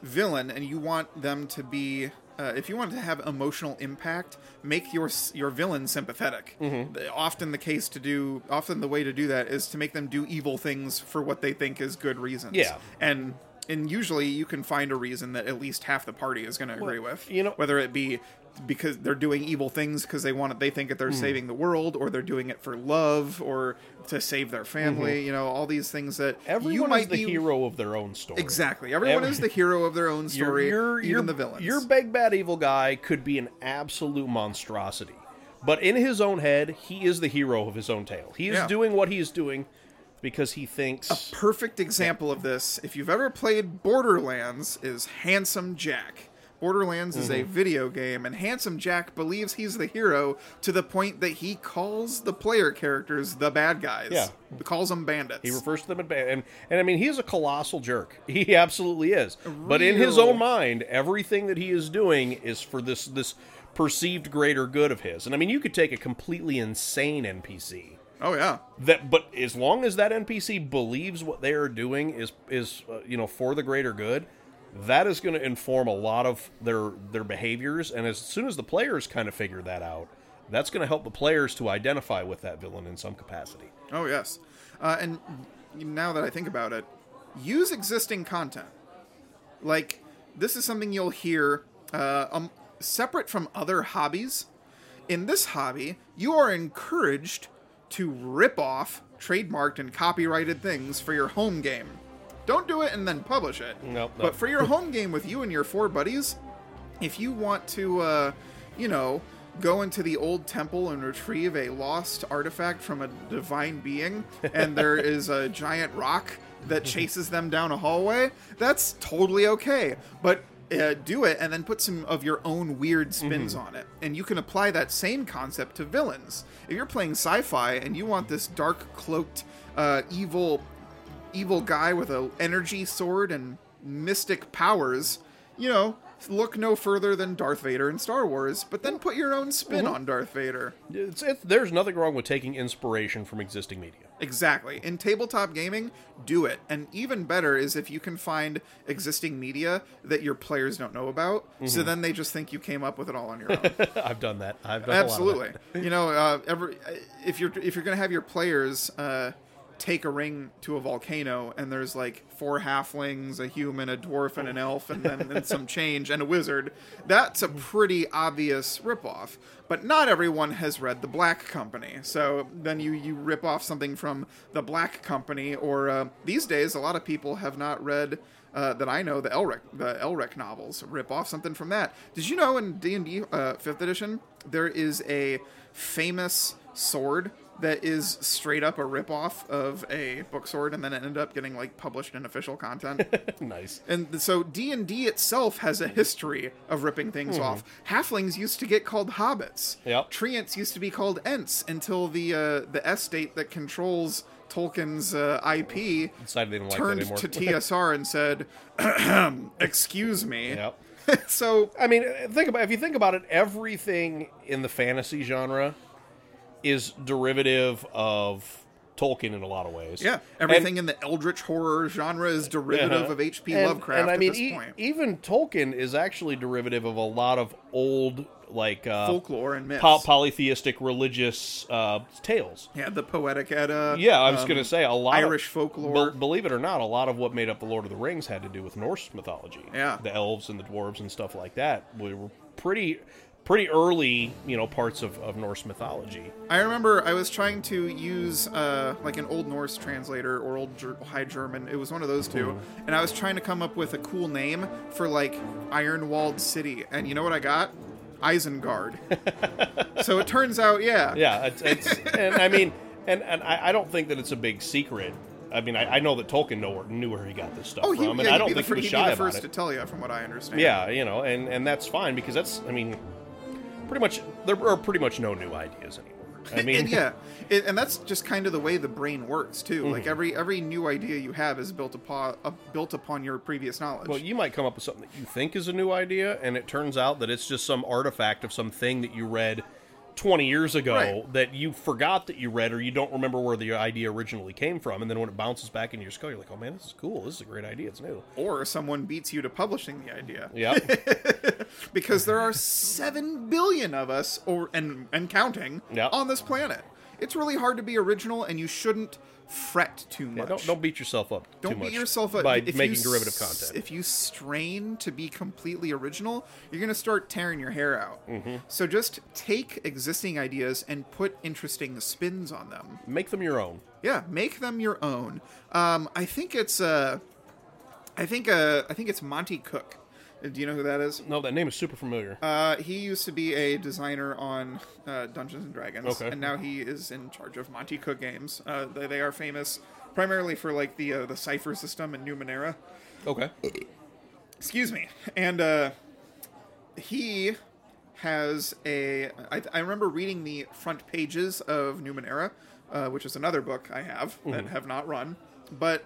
villain and you want them to be uh, if you want to have emotional impact, make your your villain sympathetic. Mm-hmm. Often the case to do, often the way to do that is to make them do evil things for what they think is good reasons. Yeah, and. And usually you can find a reason that at least half the party is going to agree well, with. You know, whether it be because they're doing evil things because they want it, they think that they're mm-hmm. saving the world, or they're doing it for love, or to save their family. Mm-hmm. You know, all these things that everyone you might is the be... hero of their own story. Exactly, everyone Every... is the hero of their own story. You're, you're, even you're, the villains. Your big bad evil guy could be an absolute monstrosity, but in his own head, he is the hero of his own tale. He is yeah. doing what he is doing. Because he thinks... A perfect example of this, if you've ever played Borderlands, is Handsome Jack. Borderlands mm-hmm. is a video game, and Handsome Jack believes he's the hero to the point that he calls the player characters the bad guys. Yeah. He calls them bandits. He refers to them as bandits. And, and, I mean, he's a colossal jerk. He absolutely is. Real... But in his own mind, everything that he is doing is for this this perceived greater good of his. And, I mean, you could take a completely insane N P C... Oh yeah. That, but as long as that N P C believes what they are doing is is uh, you know, for the greater good, that is going to inform a lot of their their behaviors. And as soon as the players kind of figure that out, that's going to help the players to identify with that villain in some capacity. Oh yes. Uh, and now that I think about it, use existing content. Like, this is something you'll hear uh, um, separate from other hobbies. In this hobby, you are encouraged to rip off trademarked and copyrighted things for your home game. Don't do it and then publish it. Nope, but nope. For your home game with you and your four buddies, if you want to, uh, you know, go into the old temple and retrieve a lost artifact from a divine being, and there is a giant rock that chases them down a hallway, that's totally okay. But Uh, do it and then put some of your own weird spins mm-hmm. on it, and you can apply that same concept to villains. If you're playing sci-fi and you want this dark cloaked uh, evil evil guy with an energy sword and mystic powers, you know, look no further than Darth Vader in Star Wars, but then put your own spin mm-hmm. on Darth Vader. It's, it's, there's nothing wrong with taking inspiration from existing media. Exactly. In tabletop gaming, do it. And even better is if you can find existing media that your players don't know about, mm-hmm. so then they just think you came up with it all on your own. I've done that. I've done Absolutely. A lot of that. You know, uh, every, if you're if you're going to have your players uh, take a ring to a volcano, and there's like four halflings, a human, a dwarf, and an elf, and then and some change, and a wizard, that's a pretty obvious ripoff. But not everyone has read The Black Company, so then you, you rip off something from The Black Company, or uh, these days, a lot of people have not read, uh, that I know, the Elric, the Elric novels. Rip off something from that. Did you know in D and D uh, fifth edition, there is a famous sword that is straight up a ripoff of a book sword, and then it ended up getting like published in official content. Nice. And so D and D itself has a history of ripping things mm. off. Halflings used to get called hobbits. Yep. Treants used to be called Ents until the uh, the estate that controls Tolkien's uh, I P turned like to T S R and said, "Excuse me." Yep. So I mean, think about if you think about it, everything in the fantasy genre is derivative of Tolkien in a lot of ways. Yeah, everything and, in the eldritch horror genre is derivative uh-huh. of H P and, Lovecraft and, I mean, at this e- point. Even Tolkien is actually derivative of a lot of old, like... Uh, folklore and myths. Po- polytheistic religious uh, tales. Yeah, the Poetic Edda. Yeah, I was um, going to say, a lot Irish of, folklore. Be- believe it or not, a lot of what made up the Lord of the Rings had to do with Norse mythology. Yeah. The elves and the dwarves and stuff like that. We were pretty... pretty early, you know, parts of, of Norse mythology. I remember I was trying to use, uh, like, an Old Norse translator or Old Ger- High German. It was one of those two. Mm-hmm. And I was trying to come up with a cool name for, like, Iron-Walled City. And you know what I got? Isengard. So it turns out, yeah. Yeah, it's, it's and I mean, and, and I, I don't think that it's a big secret. I mean, I, I know that Tolkien know, knew where he got this stuff oh, he, from, and yeah, I don't think the, he was shy about it. He'd be the first to tell you, from what I understand. Yeah, you know, and, and that's fine, because that's, I mean... Pretty much, there are pretty much no new ideas anymore. I mean, and yeah, it, and that's just kind of the way the brain works too. Mm-hmm. Like every every new idea you have is built upon uh, built upon your previous knowledge. Well, you might come up with something that you think is a new idea, and it turns out that it's just some artifact of some thing that you read twenty years ago right. that you forgot that you read, or you don't remember where the idea originally came from, and then when it bounces back into your skull, you're like, oh man, this is cool, this is a great idea, it's new. Or someone beats you to publishing the idea. Yeah. Because there are seven billion of us, or and, and counting, yep. on this planet. It's really hard to be original, and you shouldn't fret too much. Yeah, don't, don't beat yourself up too don't much. Don't beat yourself up by making you, derivative content. If you strain to be completely original, you're going to start tearing your hair out. Mm-hmm. So just take existing ideas and put interesting spins on them. Make them your own. Yeah, make them your own. Um, I think it's uh, I think uh, I think it's Monty Cook. Do you know who that is? No, that name is super familiar. Uh, he used to be a designer on uh, Dungeons and Dragons, okay. and now he is in charge of Monty Cook Games. Uh, they, they are famous primarily for like the uh, the Cypher system and Numenera. Okay. Excuse me. And uh, he has a... I, I remember reading the front pages of Numenera, uh, which is another book I have mm-hmm. that have not run, but...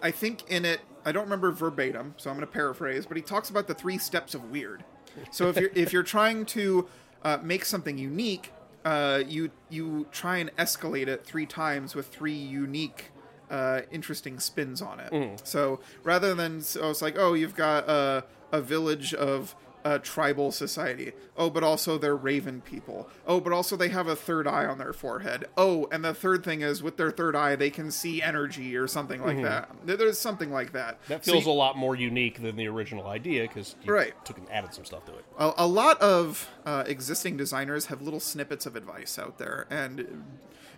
I think in it, I don't remember verbatim, so I'm going to paraphrase, but he talks about the three steps of weird. So if you're if you're trying to uh, make something unique, uh, you you try and escalate it three times with three unique, uh, interesting spins on it. Mm. So rather than, so it's like, oh, you've got a, a village of... a tribal society. Oh, but also they're raven people. Oh, but also they have a third eye on their forehead. Oh, and the third thing is with their third eye, they can see energy or something like mm-hmm. that. There's something like that. That feels so you, a lot more unique than the original idea because you right. took and added some stuff to it. A, a lot of uh, existing designers have little snippets of advice out there, and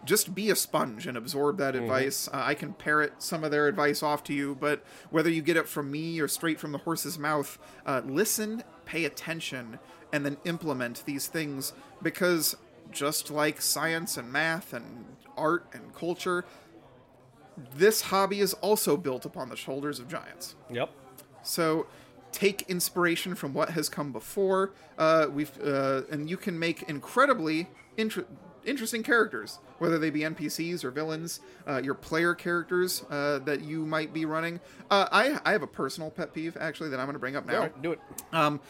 just be a sponge and absorb that mm-hmm. advice. Uh, I can parrot some of their advice off to you, but whether you get it from me or straight from the horse's mouth, uh, listen, pay attention, and then implement these things, because just like science and math and art and culture, this hobby is also built upon the shoulders of giants. Yep. So take inspiration from what has come before. Uh, we've uh, and you can make incredibly inter- interesting characters, whether they be N P Cs or villains, uh, your player characters uh, that you might be running. Uh, I, I have a personal pet peeve, actually, that I'm going to bring up now. All right, do it. Um,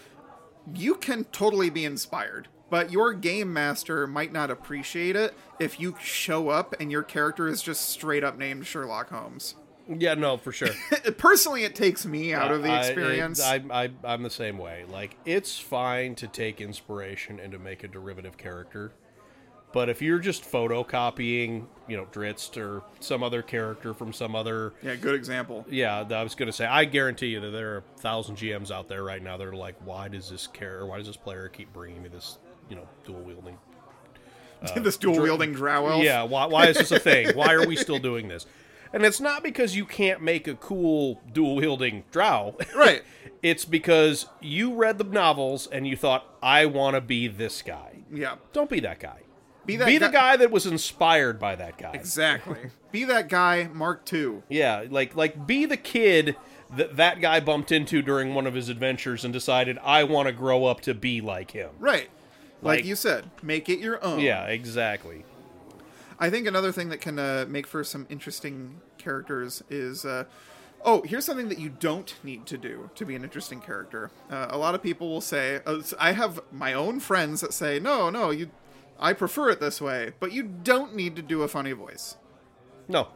you can totally be inspired, but your game master might not appreciate it if you show up and your character is just straight up named Sherlock Holmes. Yeah, no, for sure. Personally, it takes me out uh, of the experience. I, it, I, I, I'm the same way. Like, it's fine to take inspiration and to make a derivative character. But if you're just photocopying, you know, Dritz or some other character from some other... Yeah, good example. Yeah, I was going to say, I guarantee you that there are a thousand G Ms out there right now that are like, why does this character, why does this player keep bringing me this, you know, dual-wielding... Uh, this dual-wielding drow elf? Yeah, why, why is this a thing? Why are we still doing this? And it's not because you can't make a cool dual-wielding drow. Right. It's because you read the novels and you thought, I want to be this guy. Yeah. Don't be that guy. Be, that Be the guy-, guy that was inspired by that guy. Exactly. Be that guy, Mark two. Yeah, like like be the kid that that guy bumped into during one of his adventures and decided, I want to grow up to be like him. Right. Like, like you said, make it your own. Yeah, exactly. I think another thing that can uh, make for some interesting characters is... Uh, Oh, here's something that you don't need to do to be an interesting character. Uh, a lot of people will say... Uh, I have my own friends that say, no, no, you... I prefer it this way, but you don't need to do a funny voice. No.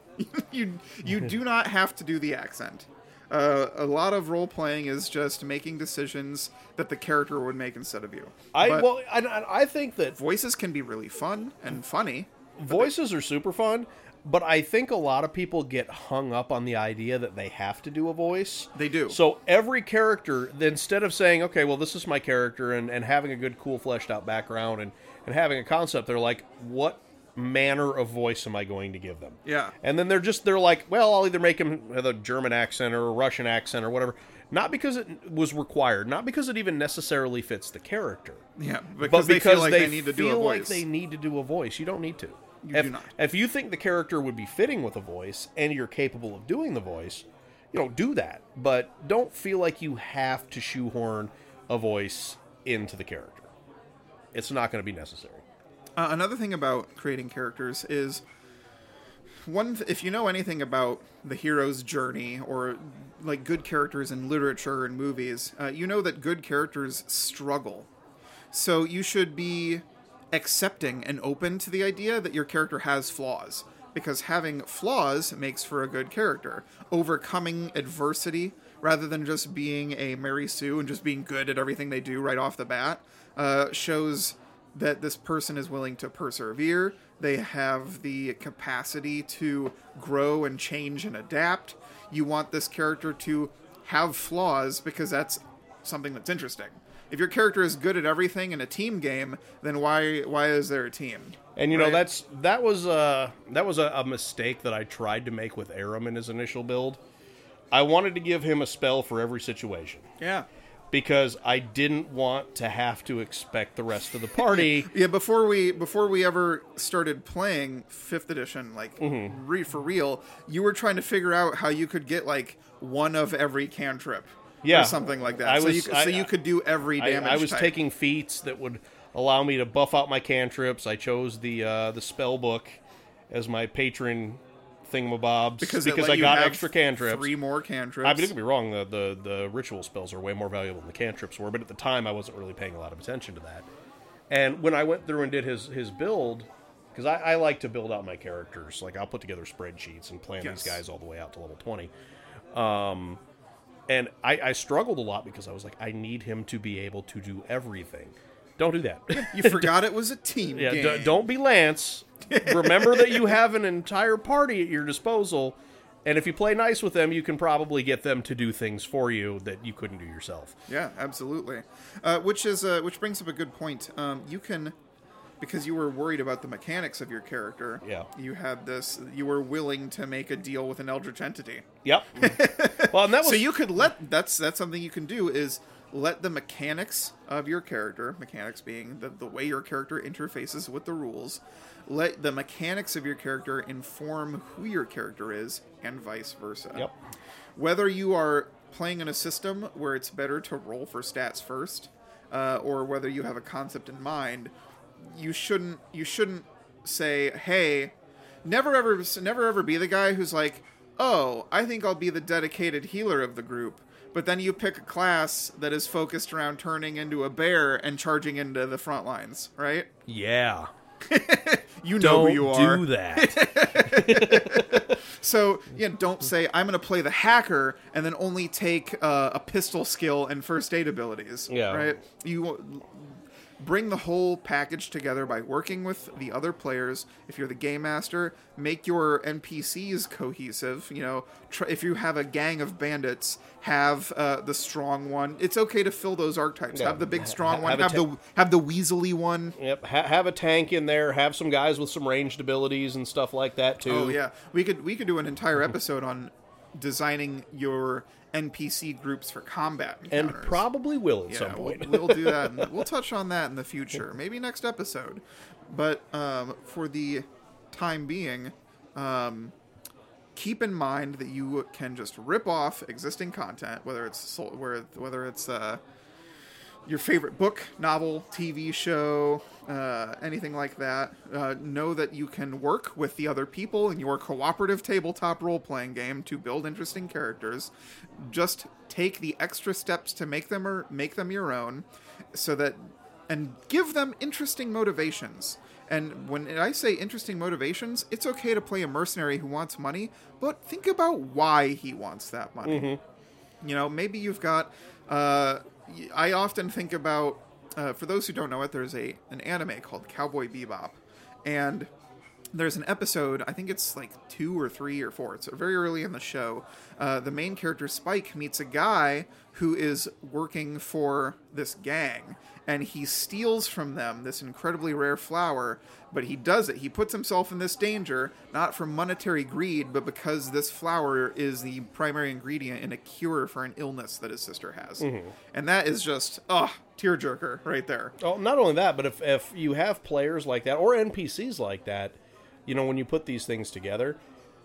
you you do not have to do the accent. Uh, a lot of role-playing is just making decisions that the character would make instead of you. I but well, I, I think that... Voices can be really fun and funny. Voices they, are super fun, but I think a lot of people get hung up on the idea that they have to do a voice. They do. So every character, instead of saying, okay, well, this is my character, and, and having a good, cool, fleshed-out background, and... and having a concept, they're like, what manner of voice am I going to give them? Yeah. And then they're just, they're like, well, I'll either make him with a German accent or a Russian accent or whatever. Not because it was required, not because it even necessarily fits the character. Yeah, because, but because they feel like they, they need to do a voice. like they need to do a voice. You don't need to. You if, do not. If you think the character would be fitting with a voice and you're capable of doing the voice, you know, do that. But don't feel like you have to shoehorn a voice into the character. It's not going to be necessary. Uh, another thing about creating characters is, one. Th- if you know anything about the hero's journey or like good characters in literature and movies, uh, you know that good characters struggle. So you should be accepting and open to the idea that your character has flaws, because having flaws makes for a good character. Overcoming adversity rather than just being a Mary Sue and just being good at everything they do right off the bat uh, shows that this person is willing to persevere. They have the capacity to grow and change and adapt. You want this character to have flaws because that's something that's interesting. If your character is good at everything in a team game, then why why is there a team? And you right? know that's that was a that was a, a mistake that I tried to make with Aram in his initial build. I wanted to give him a spell for every situation. Yeah. Because I didn't want to have to expect the rest of the party. yeah, before we before we ever started playing fifth edition, like, mm-hmm. re, for real, you were trying to figure out how you could get, like, one of every cantrip. Yeah. Or something like that. I so, was, you, I, so you could do every damage I, I was type. Taking feats that would allow me to buff out my cantrips. I chose the uh, the spell book as my patron thingamabobs because, because I got extra cantrips. Three more cantrips. I mean, don't get me wrong, the, the, the ritual spells are way more valuable than the cantrips were, but at the time I wasn't really paying a lot of attention to that. And when I went through and did his, his build, because I, I like to build out my characters. Like, I'll put together spreadsheets and plan yes. these guys all the way out to level twenty. Um... And I, I struggled a lot because I was like, I need him to be able to do everything. Don't do that. You forgot it was a team yeah, game. D- don't be Lance. Remember that you have an entire party at your disposal, and if you play nice with them, you can probably get them to do things for you that you couldn't do yourself. Yeah, absolutely. Uh, which is uh, which brings up a good point. Um, you can, because you were worried about the mechanics of your character. Yeah. You had this. You were willing to make a deal with an eldritch entity. Yep. Well, and that was... So you could let, that's that's something you can do, is let the mechanics of your character, mechanics being the, the way your character interfaces with the rules, let the mechanics of your character inform who your character is, and vice versa. Yep. Whether you are playing in a system where it's better to roll for stats first, uh, or whether you have a concept in mind, you shouldn't you shouldn't say, hey, never ever never ever be the guy who's like, oh, I think I'll be the dedicated healer of the group. But then you pick a class that is focused around turning into a bear and charging into the front lines, right? Yeah. You know who you are. Don't do that. So, yeah, don't say, I'm going to play the hacker and then only take uh, a pistol skill and first aid abilities. Yeah. Right? You... Bring the whole package together by working with the other players. If you're the game master, make your N P Cs cohesive. You know, tr- if you have a gang of bandits, have uh, the strong one. It's okay to fill those archetypes. Yeah. Have the big strong have, one. Have, have ta- the have the weaselly one. Yep. Ha- have a tank in there. Have some guys with some ranged abilities and stuff like that too. Oh yeah, we could we could do an entire episode on designing your N P C groups for combat encounters. And probably will at yeah, some point. we'll, we'll do that. And we'll touch on that in the future, maybe next episode. But um, for the time being, um, keep in mind that you can just rip off existing content, whether it's whether it's uh, your favorite book, novel, T V show, uh, anything like that. Uh, know that you can work with the other people in your cooperative tabletop role-playing game to build interesting characters. Just take the extra steps to make them or make them your own, so that, and give them interesting motivations. And when I say interesting motivations, it's okay to play a mercenary who wants money, but think about why he wants that money. Mm-hmm. You know, maybe you've got... Uh, I often think about, uh, for those who don't know it, there's a an anime called Cowboy Bebop, and there's an episode, I think it's like two or three or four, it's very early in the show, uh, the main character Spike meets a guy who is working for this gang, and he steals from them this incredibly rare flower, but he does it, he puts himself in this danger, not from monetary greed, but because this flower is the primary ingredient in a cure for an illness that his sister has. Mm-hmm. And that is just, oh, tearjerker right there. Oh, not only that, but if, if you have players like that, or N P Cs like that, you know, when you put these things together,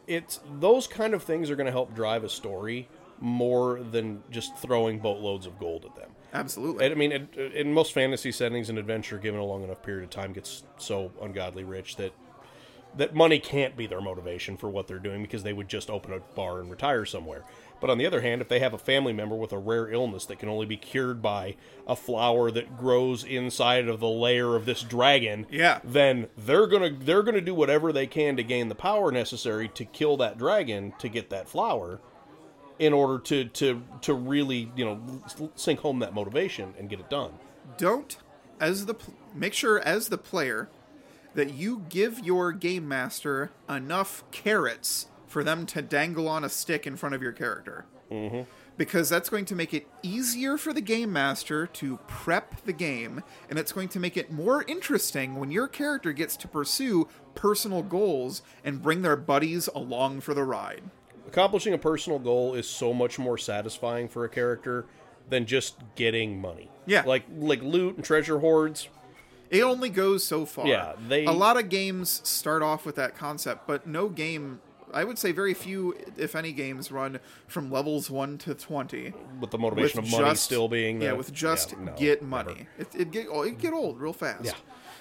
it's those kind of things are going to help drive a story more than just throwing boatloads of gold at them. Absolutely. I mean, it, in most fantasy settings, an adventure given a long enough period of time gets so ungodly rich that that money can't be their motivation for what they're doing, because they would just open a bar and retire somewhere. But on the other hand, if they have a family member with a rare illness that can only be cured by a flower that grows inside of the lair of this dragon, yeah. then they're gonna they're gonna do whatever they can to gain the power necessary to kill that dragon to get that flower, in order to to to really, you know, sink home that motivation and get it done. Don't as the make sure as the player that you give your game master enough carrots for them to dangle on a stick in front of your character. Mm-hmm. Because that's going to make it easier for the game master to prep the game, and it's going to make it more interesting when your character gets to pursue personal goals and bring their buddies along for the ride. Accomplishing a personal goal is so much more satisfying for a character than just getting money. Yeah. Like like loot and treasure hoards. It only goes so far. Yeah, they... A lot of games start off with that concept, but no game... I would say very few, if any, games run from levels one to twenty. With the motivation with of money just, still being there. Yeah, with just yeah, no, get money. It, it get it get old real fast. Yeah.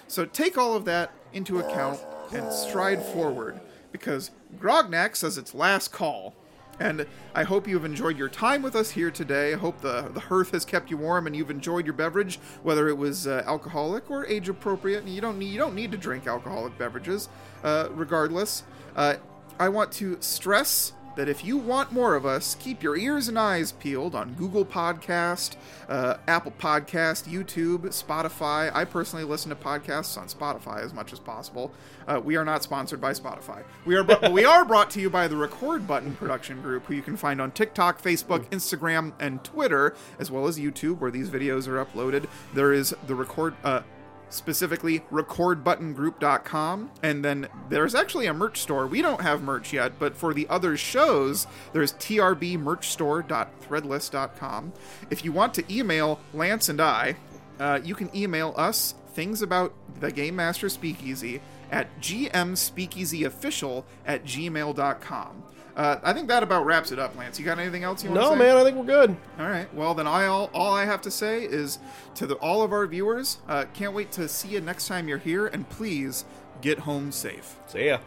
So take all of that into account and stride forward, because Grognak says it's last call. And I hope you've enjoyed your time with us here today. I hope the, the hearth has kept you warm and you've enjoyed your beverage, whether it was uh, alcoholic or age-appropriate. You don't need, you don't need to drink alcoholic beverages, uh, regardless. Uh I want to stress that if you want more of us, keep your ears and eyes peeled on Google Podcast, uh, Apple Podcast, YouTube, Spotify. I personally listen to podcasts on Spotify as much as possible. Uh, we are not sponsored by Spotify. We are, but we are brought to you by the Record Button Production Group, who you can find on TikTok, Facebook, Instagram, and Twitter, as well as YouTube, where these videos are uploaded. There is the Record... Uh, specifically record button group dot com, and then there's actually a merch store. We don't have merch yet, but for the other shows there's t r b merch store dot threadless dot com. If you want to email Lance and I, uh, you can email us things about the Game Master Speakeasy at g m speakeasy official at gmail dot com. Uh, I think that about wraps it up, Lance. You got anything else you want no, to say? No, man, I think we're good. All right. Well, then I, all, all I have to say is to the, all of our viewers, uh, can't wait to see you next time you're here, and please get home safe. See ya.